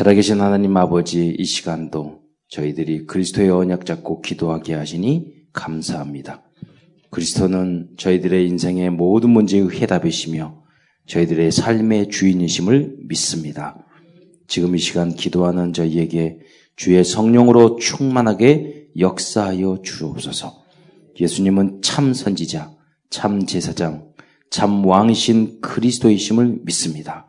살아계신 하나님 아버지, 이 시간도 저희들이 그리스도의 언약 잡고 기도하게 하시니 감사합니다. 그리스도는 저희들의 인생의 모든 문제의 해답이시며 저희들의 삶의 주인이심을 믿습니다. 지금 이 시간 기도하는 저희에게 주의 성령으로 충만하게 역사하여 주옵소서. 예수님은 참 선지자, 참 제사장, 참 왕이신 그리스도이심을 믿습니다.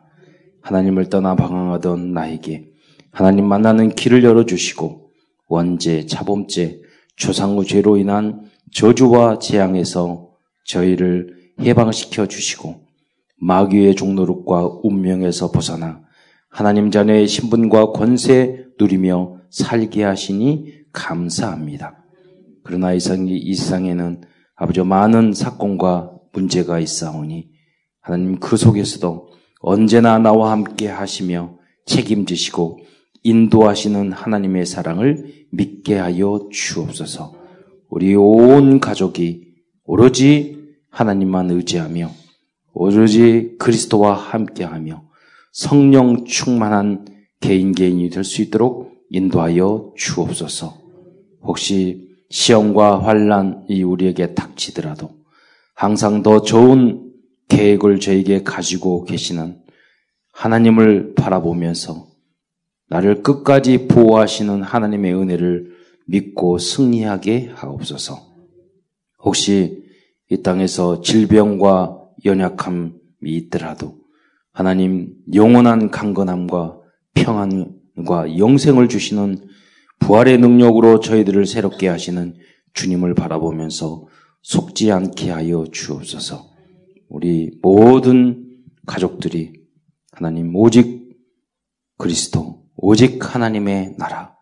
하나님을 떠나 방황하던 나에게 하나님 만나는 길을 열어주시고 원죄, 자범죄, 조상의 죄로 인한 저주와 재앙에서 저희를 해방시켜 주시고 마귀의 종노릇과 운명에서 벗어나 하나님 자녀의 신분과 권세 누리며 살게 하시니 감사합니다. 그러나 이 세상에는 아버지 많은 사건과 문제가 있사오니 하나님 그 속에서도 언제나 나와 함께 하시며 책임지시고 인도하시는 하나님의 사랑을 믿게 하여 주옵소서. 우리 온 가족이 오로지 하나님만 의지하며 오로지 그리스도와 함께하며 성령 충만한 개인이 될 수 있도록 인도하여 주옵소서. 혹시 시험과 환난이 우리에게 닥치더라도 항상 더 좋은 계획을 저에게 가지고 계시는 하나님을 바라보면서 나를 끝까지 보호하시는 하나님의 은혜를 믿고 승리하게 하옵소서. 혹시 이 땅에서 질병과 연약함이 있더라도 하나님 영원한 강건함과 평안과 영생을 주시는 부활의 능력으로 저희들을 새롭게 하시는 주님을 바라보면서 속지 않게 하여 주옵소서. 우리 모든 가족들이 하나님 오직 그리스도, 오직 하나님의 나라,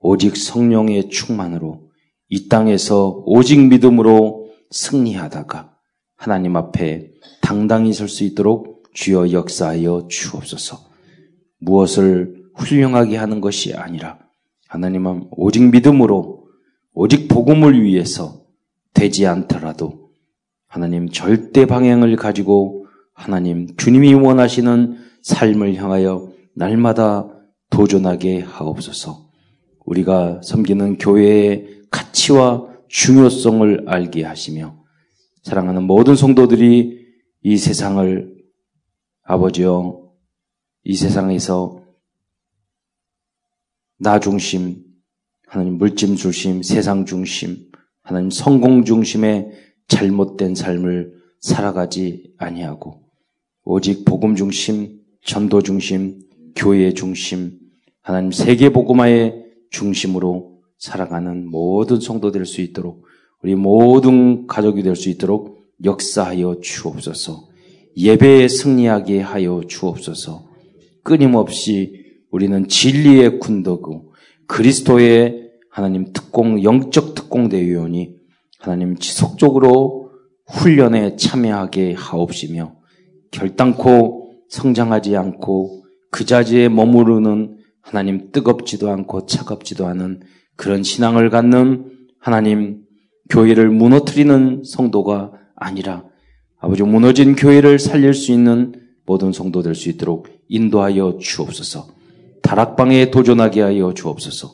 오직 성령의 충만으로 이 땅에서 오직 믿음으로 승리하다가 하나님 앞에 당당히 설 수 있도록 주여 역사하여 주옵소서. 무엇을 훌륭하게 하는 것이 아니라 하나님은 오직 믿음으로 오직 복음을 위해서 되지 않더라도 하나님 절대 방향을 가지고 하나님 주님이 원하시는 삶을 향하여 날마다 도전하게 하옵소서. 우리가 섬기는 교회의 가치와 중요성을 알게 하시며 사랑하는 모든 성도들이 이 세상을 아버지여 이 세상에서 나 중심, 하나님 물질 중심, 세상 중심, 하나님 성공 중심의 잘못된 삶을 살아가지 아니하고 오직 복음 중심, 전도 중심, 교회 중심, 하나님 세계 복음화의 중심으로 살아가는 모든 성도 될 수 있도록 우리 모든 가족이 될 수 있도록 역사하여 주옵소서. 예배에 승리하게 하여 주옵소서. 끊임없이 우리는 진리의 군도구 그리스도의 하나님 특공 영적 특공대위원이 하나님 지속적으로 훈련에 참여하게 하옵시며 결단코 성장하지 않고 그 자리에 머무르는 하나님 뜨겁지도 않고 차갑지도 않은 그런 신앙을 갖는 하나님 교회를 무너뜨리는 성도가 아니라 아버지 무너진 교회를 살릴 수 있는 모든 성도 될 수 있도록 인도하여 주옵소서. 다락방에 도전하게 하여 주옵소서.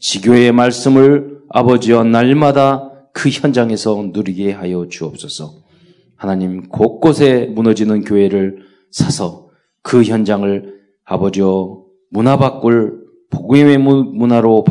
지교의 말씀을 아버지여 날마다 그 현장에서 누리게 하여 주옵소서. 하나님 곳곳에 무너지는 교회를 사서 그 현장을 아버지여 문화 바꿀 복음의 문화로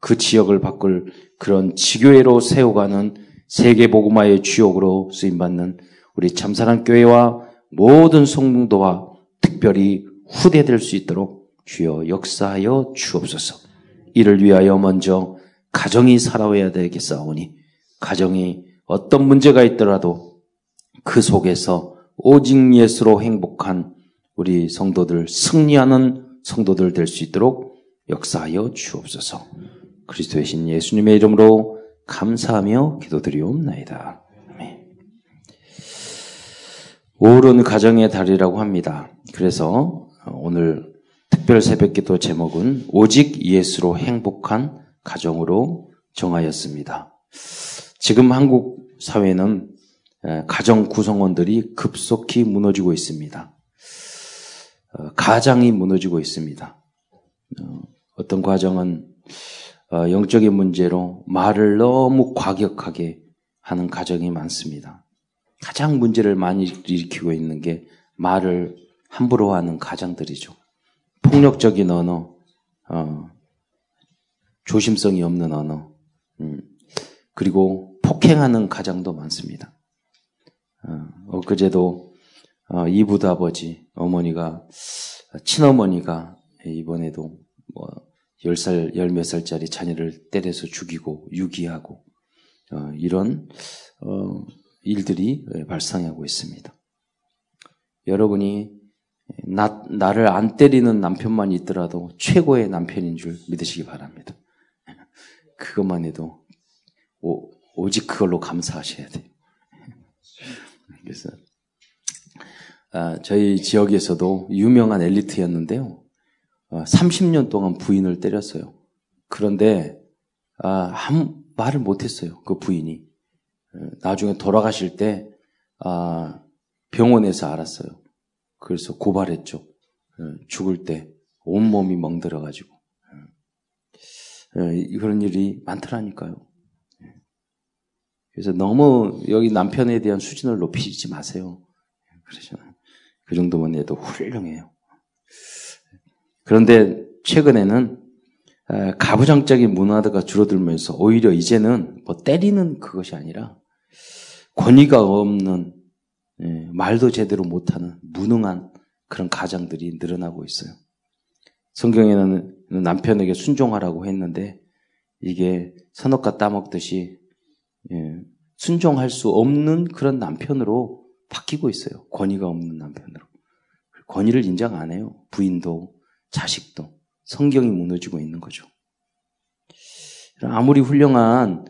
그 지역을 바꿀 그런 지교회로 세워가는 세계 복음화의 주역으로 쓰임받는 우리 참사랑교회와 모든 성도와 특별히 후대될 수 있도록 주여 역사하여 주옵소서. 이를 위하여 먼저 가정이 살아와야 되겠사오니 가정이 어떤 문제가 있더라도 그 속에서 오직 예수로 행복한 우리 성도들 승리하는 성도들 될 수 있도록 역사하여 주옵소서. 그리스도의 신 예수님의 이름으로 감사하며 기도드리옵나이다. 아멘. 5월은 가정의 달이라고 합니다. 그래서 오늘 특별 새벽기도 제목은 오직 예수로 행복한 가정으로 정하였습니다. 지금 한국 사회는 가정 구성원들이 급속히 무너지고 있습니다. 가장이 무너지고 있습니다. 어떤 가정은 영적인 문제로 말을 너무 과격하게 하는 가정이 많습니다. 가장 문제를 많이 일으키고 있는 게 말을 함부로 하는 가정들이죠. 폭력적인 언어, 조심성이 없는 언어, 그리고 폭행하는 가정도 많습니다. 엊그제도 이부도 아버지, 어머니가, 친어머니가 이번에도 10살, 10몇 살짜리 자녀를 때려서 죽이고 유기하고 이런 일들이 발생하고 있습니다. 여러분이 나를 안 때리는 남편만 있더라도 최고의 남편인 줄 믿으시기 바랍니다. 그것만 해도 오직 그걸로 감사하셔야 돼요. 그래서 저희 지역에서도 유명한 엘리트였는데요. 30년 동안 부인을 때렸어요. 그런데 아무 말을 못했어요. 그 부인이. 나중에 돌아가실 때 병원에서 알았어요. 그래서 고발했죠. 죽을 때 온몸이 멍들어가지고. 그런 일이 많더라니까요. 그래서 너무 여기 남편에 대한 수준을 높이지 마세요. 그러잖아요. 그 정도만 해도 훌륭해요. 그런데 최근에는 가부장적인 문화가 줄어들면서 오히려 이제는 뭐 때리는 그것이 아니라 권위가 없는, 말도 제대로 못하는 무능한 그런 가장들이 늘어나고 있어요. 성경에는 남편에게 순종하라고 했는데 이게 선악과 따먹듯이 순종할 수 없는 그런 남편으로 바뀌고 있어요. 권위가 없는 남편으로. 권위를 인정 안 해요. 부인도 자식도. 성경이 무너지고 있는 거죠. 아무리 훌륭한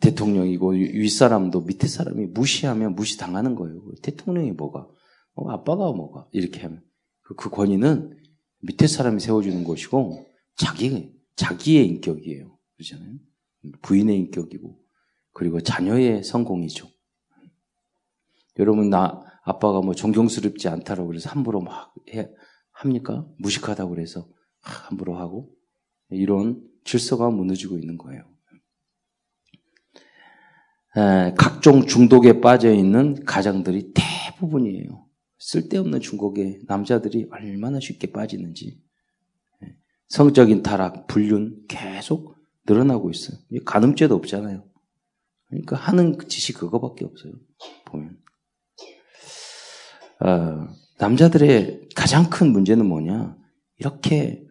대통령이고 윗사람도 밑에 사람이 무시하면 무시당하는 거예요. 대통령이 뭐가? 아빠가 뭐가? 이렇게 하면. 그 권위는 밑에 사람이 세워주는 것이고 자기의 인격이에요. 그렇잖아요. 부인의 인격이고 그리고 자녀의 성공이죠. 여러분 아빠가 존경스럽지 않다라고 그래서 함부로 막 합니까? 무식하다고 그래서 함부로 하고 이런 질서가 무너지고 있는 거예요. 각종 중독에 빠져있는 가장들이 대부분이에요. 쓸데없는 중독에 남자들이 얼마나 쉽게 빠지는지. 성적인 타락, 불륜 계속 늘어나고 있어요. 간음죄도 없잖아요. 그러니까 하는 짓이 그거밖에 없어요. 보면. 남자들의 가장 큰 문제는 뭐냐? 이렇게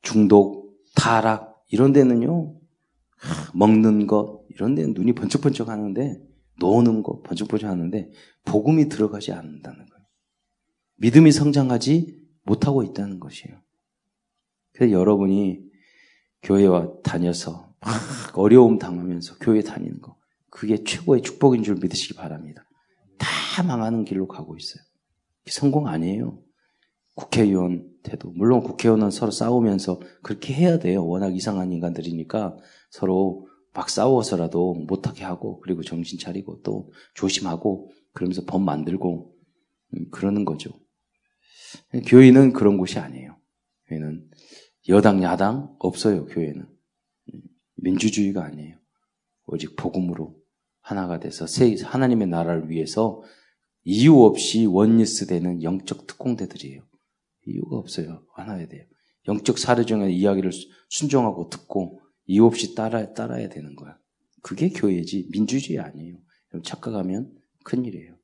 중독, 타락 이런 데는요. 먹는 것 이런 데는 눈이 번쩍번쩍 하는데 노는 것 번쩍번쩍 하는데 복음이 들어가지 않는다는 거예요. 믿음이 성장하지 못하고 있다는 것이에요. 그래서 여러분이 교회와 다녀서 막 어려움 당하면서 교회 다니는 거 그게 최고의 축복인 줄 믿으시기 바랍니다. 다 망하는 길로 가고 있어요. 성공 아니에요. 국회의원 태도. 물론 국회의원은 서로 싸우면서 그렇게 해야 돼요. 워낙 이상한 인간들이니까 서로 막 싸워서라도 못하게 하고 그리고 정신 차리고 또 조심하고 그러면서 법 만들고 그러는 거죠. 교회는 그런 곳이 아니에요. 교회는 여당 야당 없어요. 교회는. 민주주의가 아니에요. 오직 복음으로 하나가 돼서 하나님의 나라를 위해서 이유 없이 원리스 되는 영적 특공대들이에요. 이유가 없어요. 하나야 돼요. 영적 사례적인 이야기를 순종하고 듣고 이유 없이 따라야 되는 거야. 그게 교회지 민주주의 아니에요. 착각하면 큰일이에요.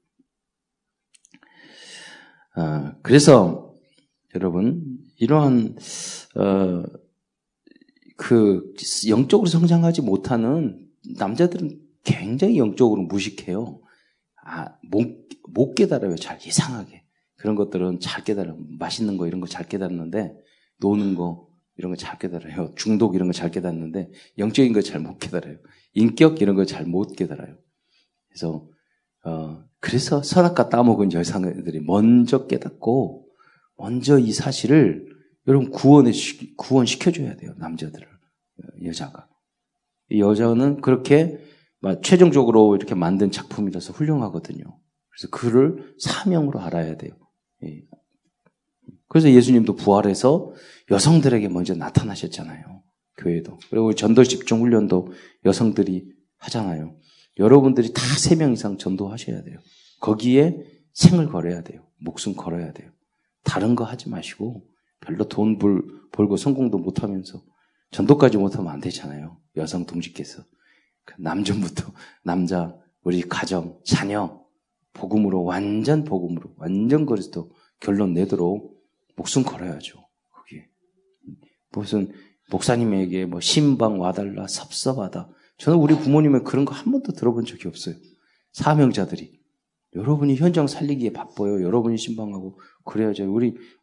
그래서 여러분 이러한 그 영적으로 성장하지 못하는 남자들은 굉장히 영적으로 무식해요. 못 깨달아요. 잘 이상하게. 그런 것들은 잘 깨달아요. 맛있는 거 이런 거 잘 깨닫는데 노는 거 이런 거 잘 깨달아요. 중독 이런 거 잘 깨닫는데 영적인 거 잘 못 깨달아요. 인격 이런 거 잘 못 깨달아요. 그래서 선악과 따먹은 여성들이 먼저 깨닫고 먼저 이 사실을 여러분 구원시켜줘야 돼요. 남자들을. 여자가. 이 여자는 그렇게 최종적으로 이렇게 만든 작품이라서 훌륭하거든요. 그래서 그를 사명으로 알아야 돼요. 그래서 예수님도 부활해서 여성들에게 먼저 나타나셨잖아요. 교회도. 그리고 전도 집중 훈련도 여성들이 하잖아요. 여러분들이 다 3명 이상 전도하셔야 돼요. 거기에 생을 걸어야 돼요. 목숨 걸어야 돼요. 다른 거 하지 마시고 별로 돈 벌고 성공도 못하면서 전도까지 못하면 안 되잖아요. 여성 동지께서. 남전부터 남자, 우리 가정, 자녀 복음으로 완전 복음으로 완전 그리스도 결론 내도록 목숨 걸어야죠. 거기에 무슨 목사님에게 뭐 신방 와달라 섭섭하다. 저는 우리 부모님은 그런 거 한 번도 들어본 적이 없어요. 사명자들이. 여러분이 현장 살리기에 바빠요. 여러분이 신방하고 그래야죠.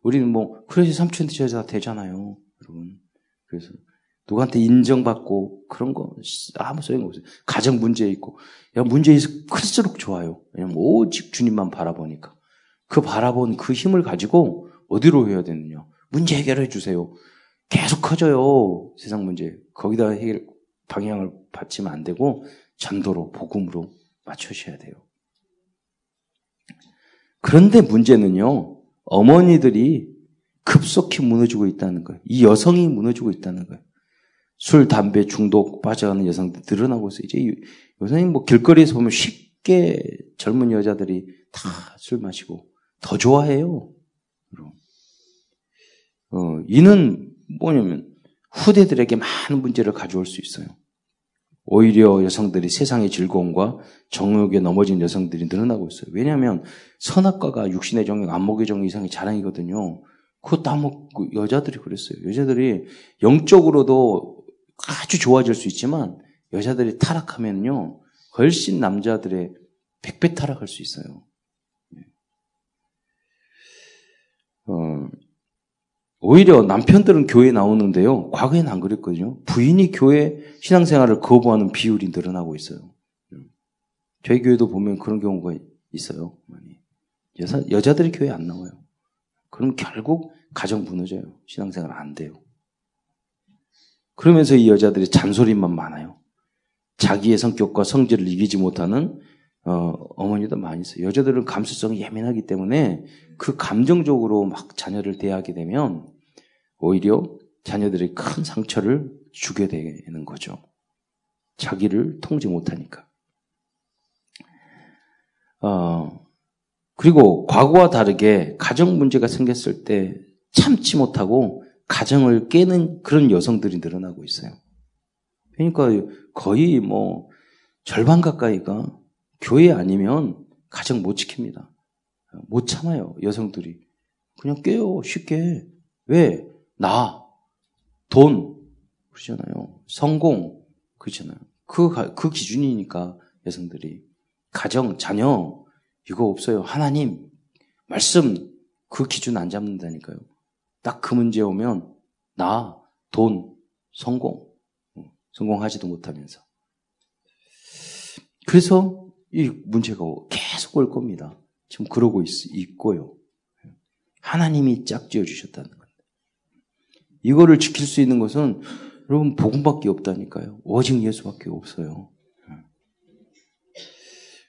우리는 뭐 그래서 삼촌 되셔야 되잖아요, 여러분. 그래서 누구한테 인정받고 그런 거 아무 소용없어요. 가정 문제 있고 야 문제 있어 클수록 좋아요. 왜냐면 오직 주님만 바라보니까 그 바라본 그 힘을 가지고 어디로 해야 되느냐? 문제 해결해 주세요. 계속 커져요. 세상 문제 거기다 해결 방향을 받치면 안 되고 전도로 복음으로 맞추셔야 돼요. 그런데 문제는요, 어머니들이 급속히 무너지고 있다는 거예요. 이 여성이 무너지고 있다는 거예요. 술, 담배 중독 빠져가는 여성들이 늘어나고 있어요. 이제 요새 뭐 길거리에서 보면 쉽게 젊은 여자들이 다 술 마시고 더 좋아해요. 이는 뭐냐면 후대들에게 많은 문제를 가져올 수 있어요. 오히려 여성들이 세상의 즐거움과 정욕에 넘어진 여성들이 늘어나고 있어요. 왜냐하면 선악과가 육신의 정욕, 안목의 정욕 이상의 자랑이거든요. 그것도 뭐 여자들이 그랬어요. 여자들이 영적으로도 아주 좋아질 수 있지만 여자들이 타락하면요 훨씬 남자들의 100배 타락할 수 있어요. 오히려 남편들은 교회에 나오는데요. 과거에는 안 그랬거든요. 부인이 교회 신앙생활을 거부하는 비율이 늘어나고 있어요. 저희 교회도 보면 그런 경우가 있어요. 많이. 여자들이 교회에 안 나와요. 그럼 결국 가정 무너져요. 신앙생활 안 돼요. 그러면서 이 여자들이 잔소리만 많아요. 자기의 성격과 성질을 이기지 못하는 어머니도 많이 있어요. 여자들은 감수성이 예민하기 때문에 그 감정적으로 막 자녀를 대하게 되면 오히려 자녀들이 큰 상처를 주게 되는 거죠. 자기를 통제 못하니까. 그리고 과거와 다르게 가정 문제가 생겼을 때 참지 못하고 가정을 깨는 그런 여성들이 늘어나고 있어요. 그러니까 거의 뭐 절반 가까이가 교회 아니면 가정 못 지킵니다. 못 참아요, 여성들이. 그냥 깨요, 쉽게. 왜? 나, 돈, 그러잖아요. 성공, 그러잖아요. 그 기준이니까 여성들이. 가정, 자녀, 이거 없어요. 하나님, 말씀, 그 기준 안 잡는다니까요. 딱 그 문제 오면 나, 돈, 성공. 성공하지도 못하면서. 그래서 이 문제가 계속 올 겁니다. 지금 그러고 있고요. 하나님이 짝지어 주셨다는 겁니다. 이거를 지킬 수 있는 것은 여러분 복음밖에 없다니까요. 오직 예수밖에 없어요.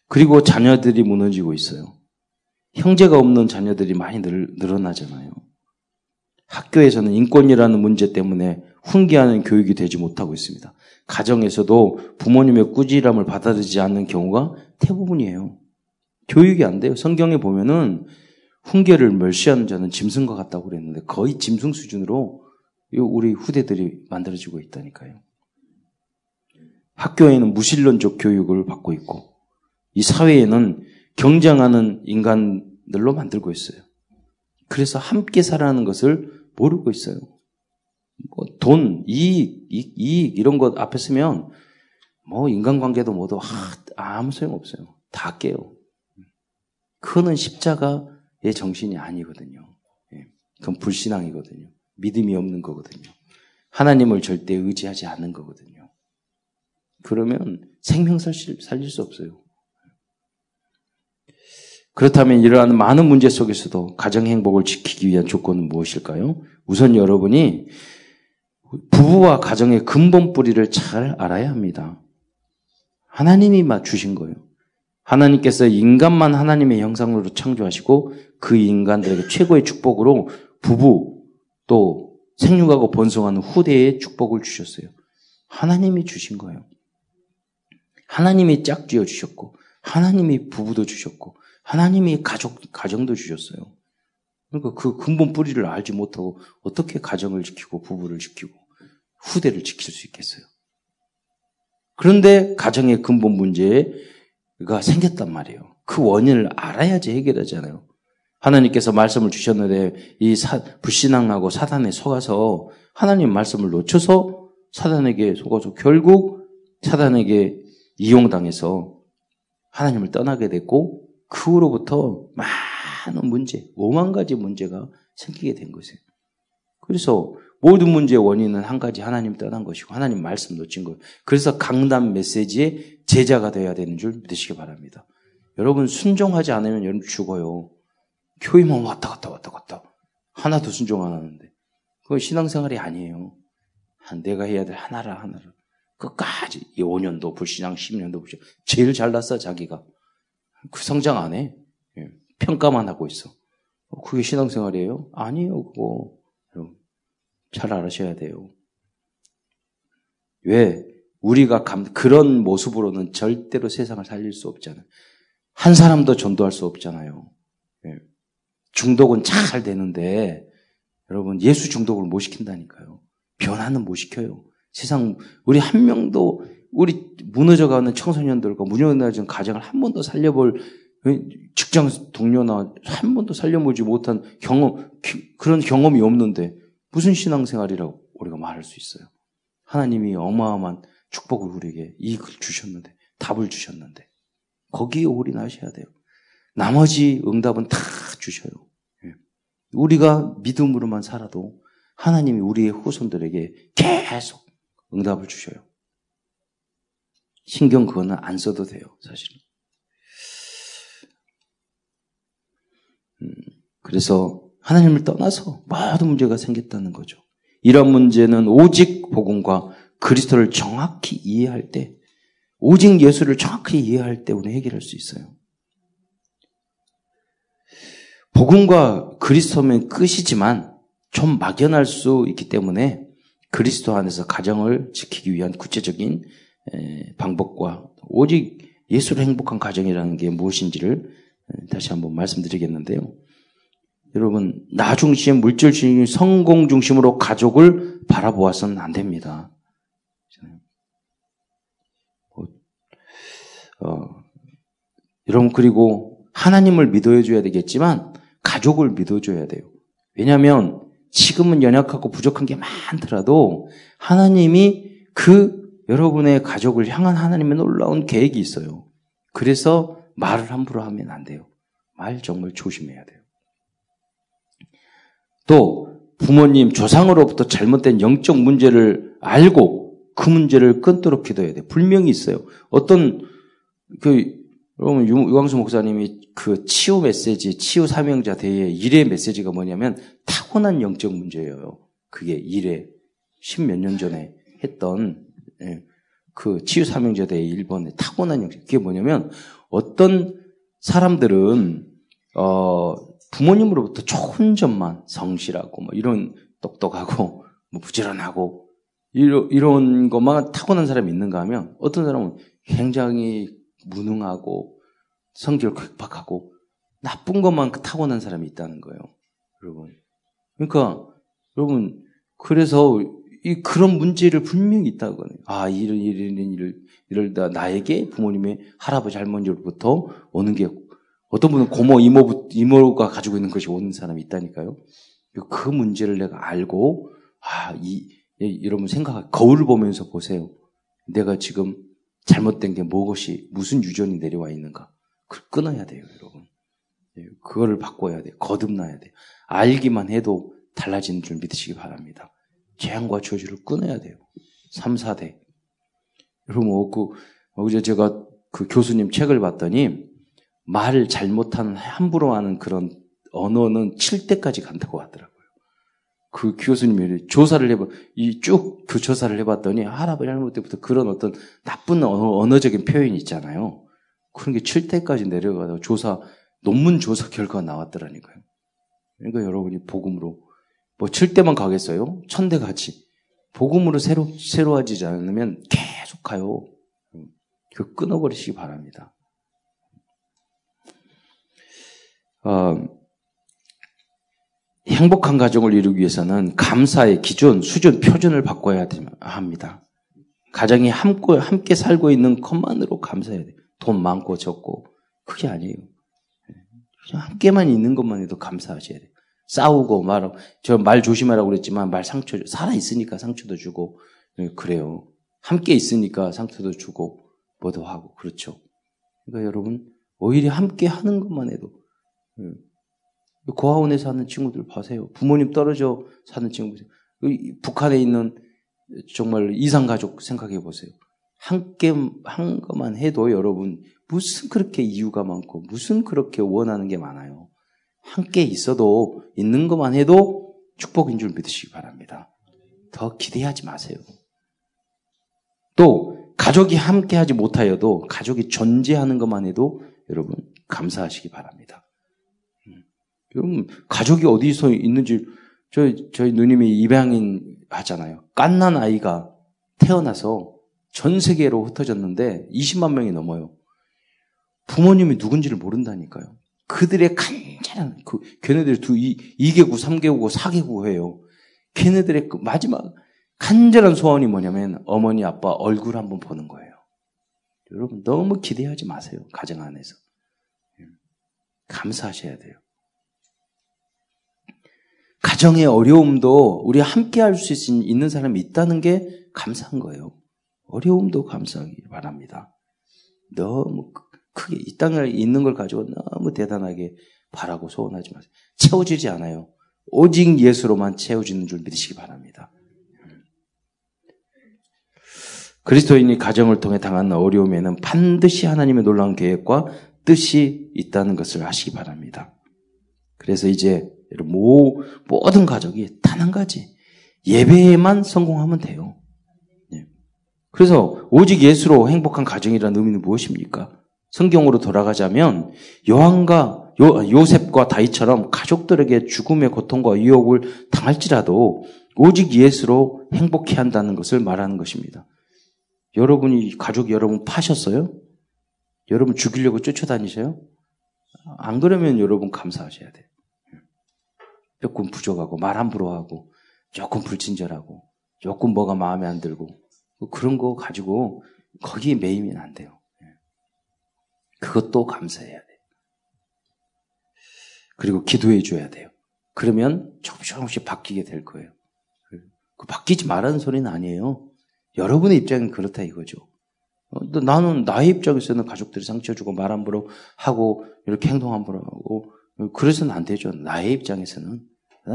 그리고 자녀들이 무너지고 있어요. 형제가 없는 자녀들이 많이 늘어나잖아요. 학교에서는 인권이라는 문제 때문에 훈계하는 교육이 되지 못하고 있습니다. 가정에서도 부모님의 꾸지람을 받아들이지 않는 경우가 대부분이에요. 교육이 안 돼요. 성경에 보면은 훈계를 멸시하는 자는 짐승과 같다고 그랬는데 거의 짐승 수준으로 우리 후대들이 만들어지고 있다니까요. 학교에는 무신론적 교육을 받고 있고 이 사회에는 경쟁하는 인간들로 만들고 있어요. 그래서 함께 살아가는 것을 모르고 있어요. 뭐 돈, 이익 이런 것 앞에 쓰면 뭐 인간관계도 뭐도 아무 소용 없어요. 다 깨요. 그거는 십자가의 정신이 아니거든요. 그건 불신앙이거든요. 믿음이 없는 거거든요. 하나님을 절대 의지하지 않는 거거든요. 그러면 생명 살릴 수 없어요. 그렇다면 이러한 많은 문제 속에서도 가정 행복을 지키기 위한 조건은 무엇일까요? 우선 여러분이 부부와 가정의 근본 뿌리를 잘 알아야 합니다. 하나님이 주신 거예요. 하나님께서 인간만 하나님의 형상으로 창조하시고 그 인간들에게 최고의 축복으로 부부, 또 생육하고 번성하는 후대에 축복을 주셨어요. 하나님이 주신 거예요. 하나님이 짝지어 주셨고, 하나님이 부부도 주셨고, 하나님이 가정도 주셨어요. 그러니까 그 근본 뿌리를 알지 못하고 어떻게 가정을 지키고 부부를 지키고 후대를 지킬 수 있겠어요? 그런데 가정의 근본 문제가 생겼단 말이에요. 그 원인을 알아야지 해결하잖아요. 하나님께서 말씀을 주셨는데 이 불신앙하고 사단에 속아서 하나님 말씀을 놓쳐서 사단에게 속아서 결국 사단에게 이용당해서 하나님을 떠나게 됐고 그 후로부터 많은 문제, 5만 가지 문제가 생기게 된 것이에요. 그래서 모든 문제의 원인은 한 가지, 하나님 떠난 것이고 하나님 말씀 놓친 거예요. 그래서 강단 메시지의 제자가 되어야 되는 줄 믿으시기 바랍니다. 여러분 순종하지 않으면 여러분 죽어요. 교회만 왔다 갔다 하나도 순종 안 하는데 그건 신앙생활이 아니에요. 내가 해야 될 하나를 끝까지 5년도 불신앙, 10년도 불신앙 제일 잘났어 자기가. 그 성장 안 해. 평가만 하고 있어. 그게 신앙생활이에요? 아니에요, 그거. 잘 알아셔야 돼요. 왜? 우리가 그런 모습으로는 절대로 세상을 살릴 수 없잖아요. 한 사람도 전도할 수 없잖아요. 중독은 잘 되는데 여러분 예수 중독을 못 시킨다니까요. 변화는 못 시켜요. 세상 우리 한 명도 우리 무너져가는 청소년들과 무너져가는 가정을 한 번도 살려볼 직장 동료나 한 번도 살려보지 못한 경험 그런 경험이 없는데 무슨 신앙생활이라고 우리가 말할 수 있어요. 하나님이 어마어마한 축복을 우리에게 이익을 주셨는데 답을 주셨는데 거기에 올인하셔야 돼요. 나머지 응답은 다 주셔요. 우리가 믿음으로만 살아도 하나님이 우리의 후손들에게 계속 응답을 주셔요. 신경 그거는 안 써도 돼요, 사실은. 그래서 하나님을 떠나서 모든 문제가 생겼다는 거죠. 이런 문제는 오직 복음과 그리스도를 정확히 이해할 때, 오직 예수를 정확히 이해할 때 우리 해결할 수 있어요. 복음과 그리스도면 끝이지만 좀 막연할 수 있기 때문에 그리스도 안에서 가정을 지키기 위한 구체적인 방법과 오직 예수로 행복한 가정이라는 게 무엇인지를 다시 한번 말씀드리겠는데요. 여러분 나 중심, 물질 중심, 성공 중심으로 가족을 바라보아서는 안 됩니다. 여러분 그리고 하나님을 믿어줘야 되겠지만 가족을 믿어줘야 돼요. 왜냐하면 지금은 연약하고 부족한 게 많더라도 하나님이 그 여러분의 가족을 향한 하나님의 놀라운 계획이 있어요. 그래서 말을 함부로 하면 안 돼요. 말 정말 조심해야 돼요. 또 부모님, 조상으로부터 잘못된 영적 문제를 알고 그 문제를 끊도록 기도해야 돼요. 불명이 있어요. 어떤 여러분 유광수 목사님이 그 치유 메시지, 치유 사명자 대회 1회 메시지가 뭐냐면 타고난 영적 문제예요. 그게 1회 10몇 년 전에 했던 그 치유 사명자 대회 1번에 타고난 영적 그게 뭐냐면 어떤 사람들은 부모님으로부터 좋은 점만 성실하고 뭐 이런 똑똑하고 뭐 부지런하고 이런 것만 타고난 사람이 있는가 하면 어떤 사람은 굉장히 무능하고 성질 괴팍하고 나쁜 것만 타고난 사람이 있다는 거예요, 여러분. 그러니까 여러분 그래서 그런 문제를 분명히 있다는 거예요. 아 이럴다 나에게 부모님의 할아버지 할머니로부터 오는 게 어떤 분은 고모, 이모가 가지고 있는 것이 오는 사람이 있다니까요. 그 문제를 내가 알고, 여러분 생각, 거울 보면서 보세요. 내가 지금 잘못된 게 무엇이, 무슨 유전이 내려와 있는가. 그걸 끊어야 돼요, 여러분. 그거를 바꿔야 돼요. 거듭나야 돼요. 알기만 해도 달라지는 줄 믿으시기 바랍니다. 재앙과 저주를 끊어야 돼요. 3, 4대. 여러분, 어제 제가 그 교수님 책을 봤더니, 말을 잘못하는, 함부로 하는 그런 언어는 7대까지 간다고 하더라고요. 그 교수님이 조사를 조사를 해봤더니 할아버지 할머니 때부터 그런 어떤 나쁜 언어적인 표현이 있잖아요. 그런 게 7대까지 내려가서 논문 조사 결과가 나왔더라니까요. 그러니까 여러분이 복음으로 뭐 7대만 가겠어요? 1000대 같이. 복음으로 새로워지지 않으면 계속 가요. 그 끊어버리시기 바랍니다. 행복한 가정을 이루기 위해서는 감사의 기준, 수준, 표준을 바꿔야 합니다. 가정이 함께 살고 있는 것만으로 감사해야 돼요. 돈 많고 적고 그게 아니에요. 그냥 함께만 있는 것만 해도 감사하셔야 돼요. 싸우고 말하고 저 말 조심하라고 그랬지만 말 상처 살아 있으니까 상처도 주고 그래요. 함께 있으니까 상처도 주고 뭐도 하고 그렇죠. 그러니까 여러분 오히려 함께 하는 것만 해도 고아원에 사는 친구들 보세요. 부모님 떨어져 사는 친구들 북한에 있는 정말 이산가족 생각해 보세요. 함께 한 것만 해도 여러분 무슨 그렇게 이유가 많고 무슨 그렇게 원하는 게 많아요. 함께 있어도 있는 것만 해도 축복인 줄 믿으시기 바랍니다. 더 기대하지 마세요. 또 가족이 함께 하지 못하여도 가족이 존재하는 것만 해도 여러분 감사하시기 바랍니다. 여러분 가족이 어디서 있는지 저희 누님이 입양인 하잖아요. 갓난 아이가 태어나서 전 세계로 흩어졌는데 20만 명이 넘어요. 부모님이 누군지를 모른다니까요. 그들의 간절한 걔네들 2개국, 3개국, 4개국 해요. 걔네들의 그 마지막 간절한 소원이 뭐냐면 어머니, 아빠 얼굴 한번 보는 거예요. 여러분 너무 기대하지 마세요. 가정 안에서. 감사하셔야 돼요. 가정의 어려움도 우리 함께 할 수 있는 사람이 있다는 게 감사한 거예요. 어려움도 감사하기 바랍니다. 너무 크게 이 땅에 있는 걸 가지고 너무 대단하게 바라고 소원하지 마세요. 채워지지 않아요. 오직 예수로만 채워지는 줄 믿으시기 바랍니다. 그리스도인이 가정을 통해 당하는 어려움에는 반드시 하나님의 놀라운 계획과 뜻이 있다는 것을 아시기 바랍니다. 그래서 이제 모든 가족이 단 한 가지 예배에만 성공하면 돼요. 그래서 오직 예수로 행복한 가정이라는 의미는 무엇입니까? 성경으로 돌아가자면 요한과 요셉과 다윗처럼 가족들에게 죽음의 고통과 유혹을 당할지라도 오직 예수로 행복해 한다는 것을 말하는 것입니다. 여러분이 가족 여러분 파셨어요? 여러분 죽이려고 쫓아다니세요? 안 그러면 여러분 감사하셔야 돼요. 조금 부족하고 말 함부로 하고 조금 불친절하고 조금 뭐가 마음에 안 들고 그런 거 가지고 거기에 매이면 안 돼요. 그것도 감사해야 돼요. 그리고 기도해 줘야 돼요. 그러면 조금씩 바뀌게 될 거예요. 바뀌지 말라는 소리는 아니에요. 여러분의 입장은 그렇다 이거죠. 나는 나의 입장에서는 가족들이 상처 주고 말 함부로 하고 이렇게 행동 함부로 하고 그래서는 안 되죠. 나의 입장에서는.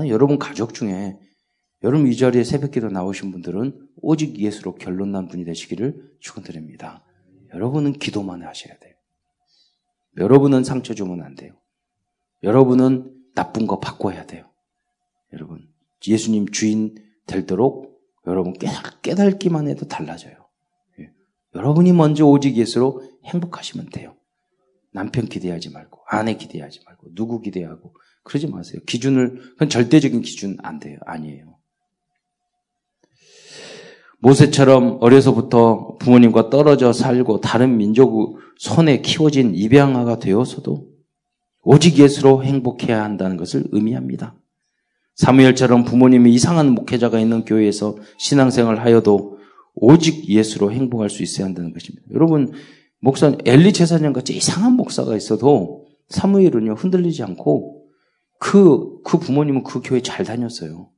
여러분 가족 중에 여러분 이 자리에 새벽기도 나오신 분들은 오직 예수로 결론난 분이 되시기를 축원드립니다. 여러분은 기도만 하셔야 돼요. 여러분은 상처 주면 안 돼요. 여러분은 나쁜 거 바꿔야 돼요. 여러분 예수님 주인 되도록 여러분 깨달기만 해도 달라져요. 예. 여러분이 먼저 오직 예수로 행복하시면 돼요. 남편 기대하지 말고 아내 기대하지 말고 누구 기대하고 그러지 마세요. 그건 절대적인 기준 안 돼요. 아니에요. 모세처럼 어려서부터 부모님과 떨어져 살고 다른 민족 손에 키워진 입양아가 되어서도 오직 예수로 행복해야 한다는 것을 의미합니다. 사무엘처럼 부모님이 이상한 목회자가 있는 교회에서 신앙생활을 하여도 오직 예수로 행복할 수 있어야 한다는 것입니다. 여러분 목사 엘리 제사장같이 이상한 목사가 있어도 사무엘은요 흔들리지 않고 그 부모님은 그 교회 잘 다녔어요.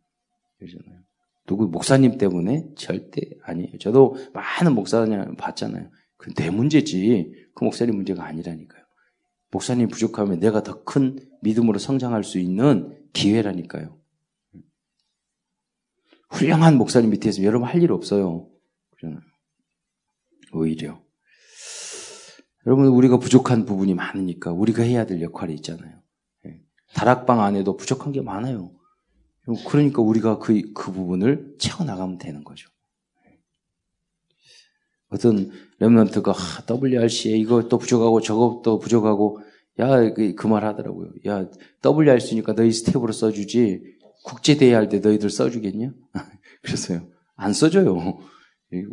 그러잖아요. 누구 목사님 때문에 절대 아니에요. 저도 많은 목사님 봤잖아요. 그 내 문제지 그 목사님 문제가 아니라니까요. 목사님 부족하면 내가 더 큰 믿음으로 성장할 수 있는 기회라니까요. 훌륭한 목사님 밑에 있으면 여러분 할 일 없어요. 그러잖아요. 오히려 여러분 우리가 부족한 부분이 많으니까 우리가 해야 될 역할이 있잖아요. 다락방 안에도 부족한 게 많아요. 그러니까 우리가 그 부분을 채워나가면 되는 거죠. 어떤 렘넌트가 WRC에 이것도 부족하고 저것도 부족하고 야 그 말 하더라고요. 야 WRC니까 너희 스텝으로 써주지 국제대회 할 때 너희들 써주겠냐? 그래서요. 안 써줘요.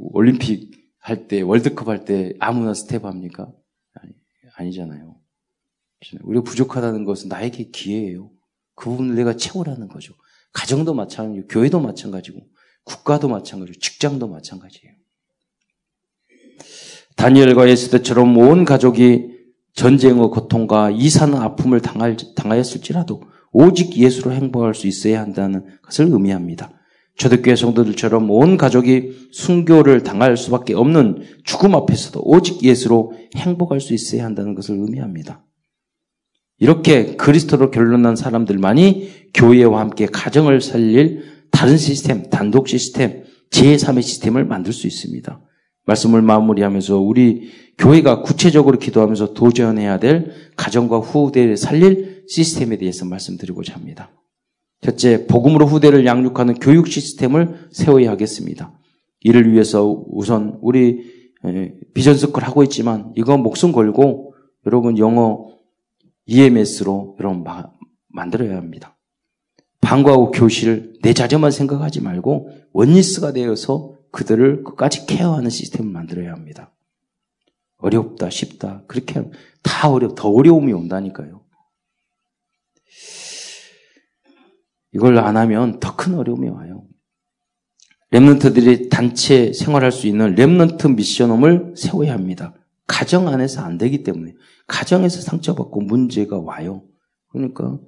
올림픽 할 때, 월드컵 할 때 아무나 스텝 합니까? 아니잖아요. 우리가 부족하다는 것은 나에게 기회예요. 그 부분을 내가 채우라는 거죠. 가정도 마찬가지고, 교회도 마찬가지고, 국가도 마찬가지고, 직장도 마찬가지예요. 다니엘과 에스더처럼 온 가족이 전쟁의 고통과 이산 아픔을 당하였을지라도 오직 예수로 행복할 수 있어야 한다는 것을 의미합니다. 초대교회 성도들처럼 온 가족이 순교를 당할 수밖에 없는 죽음 앞에서도 오직 예수로 행복할 수 있어야 한다는 것을 의미합니다. 이렇게 그리스도로 결론난 사람들만이 교회와 함께 가정을 살릴 다른 시스템, 단독 시스템, 제3의 시스템을 만들 수 있습니다. 말씀을 마무리하면서 우리 교회가 구체적으로 기도하면서 도전해야 될 가정과 후대를 살릴 시스템에 대해서 말씀드리고자 합니다. 첫째, 복음으로 후대를 양육하는 교육 시스템을 세워야 하겠습니다. 이를 위해서 우선 우리 비전스쿨 하고 있지만 이거 목숨 걸고 여러분 영어 EMS로 여러분 만들어야 합니다. 방과후 교실 내 자녀만 생각하지 말고 원리스가 되어서 그들을 끝까지 케어하는 시스템을 만들어야 합니다. 어렵다, 쉽다, 그렇게 하면 다 더 어려움이 온다니까요. 이걸 안 하면 더 큰 어려움이 와요. 렘넌트들이 단체 생활할 수 있는 렘넌트 미션홈을 세워야 합니다. 가정 안에서 안 되기 때문에 가정에서 상처받고 문제가 와요. 그러니까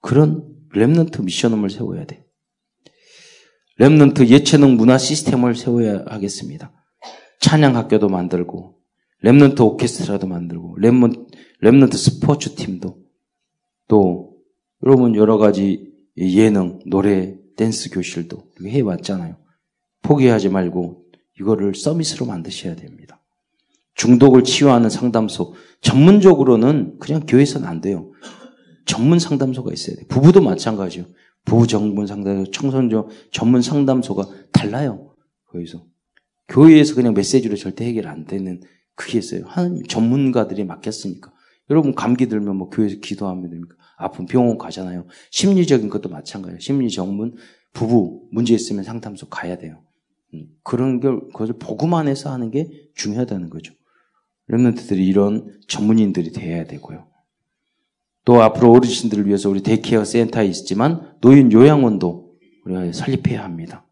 그런 렘넌트 미션홈을 세워야 돼. 렘넌트 예체능 문화 시스템을 세워야 하겠습니다. 찬양 학교도 만들고 렘넌트 오케스트라도 만들고 렘넌트 스포츠 팀도 또 여러분 여러 가지 예능, 노래, 댄스 교실도 해왔잖아요. 포기하지 말고 이거를 서비스로 만드셔야 됩니다. 중독을 치유하는 상담소 전문적으로는 그냥 교회에서는 안 돼요. 전문 상담소가 있어야 돼요. 부부도 마찬가지예요. 부부 전문 상담소, 청소년 전문 상담소가 달라요. 거기서 교회에서 그냥 메시지로 절대 해결 안 되는 그게 있어요. 하나님 전문가들이 맡겼으니까. 여러분 감기 들면 뭐 교회에서 기도하면 됩니까? 아픈 병원 가잖아요. 심리적인 것도 마찬가지예요. 심리 전문 부부 문제 있으면 상담소 가야 돼요. 그런 것을 복음 안에서 하는 게 중요하다는 거죠. 렘넌트들이 이런 전문인들이 돼야 되고요. 또 앞으로 어르신들을 위해서 우리 데이케어 센터에 있지만 노인 요양원도 우리가 설립해야 합니다.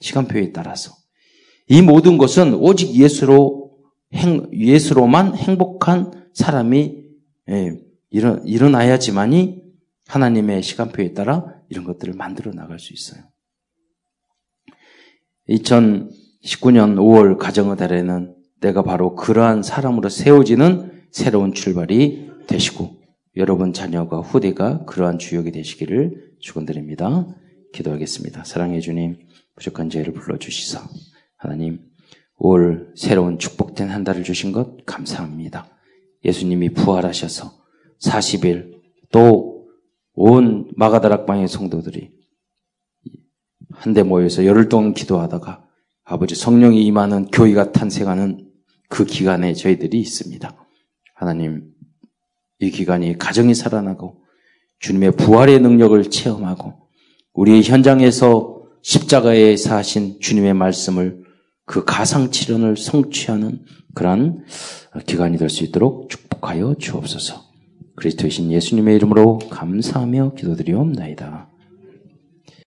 시간표에 따라서. 이 모든 것은 오직 예수로만 행복한 사람이 일어나야지만이 하나님의 시간표에 따라 이런 것들을 만들어 나갈 수 있어요. 2019년 5월 가정의 달에는 내가 바로 그러한 사람으로 세워지는 새로운 출발이 되시고 여러분 자녀가 후대가 그러한 주역이 되시기를 축원드립니다. 기도하겠습니다. 사랑해 주님, 부족한 죄를 불러주시사 하나님 올 새로운 축복된 한 달을 주신 것 감사합니다. 예수님이 부활하셔서 40일 또 온 마가다락방의 성도들이 한데 모여서 열흘 동안 기도하다가 아버지 성령이 임하는 교회가 탄생하는 그 기간에 저희들이 있습니다. 하나님 이 기간이 가정이 살아나고 주님의 부활의 능력을 체험하고 우리의 현장에서 십자가에 사하신 주님의 말씀을 그 가상치련을 성취하는 그러한 기간이 될 수 있도록 축복하여 주옵소서. 그리스도이신 예수님의 이름으로 감사하며 기도드리옵나이다.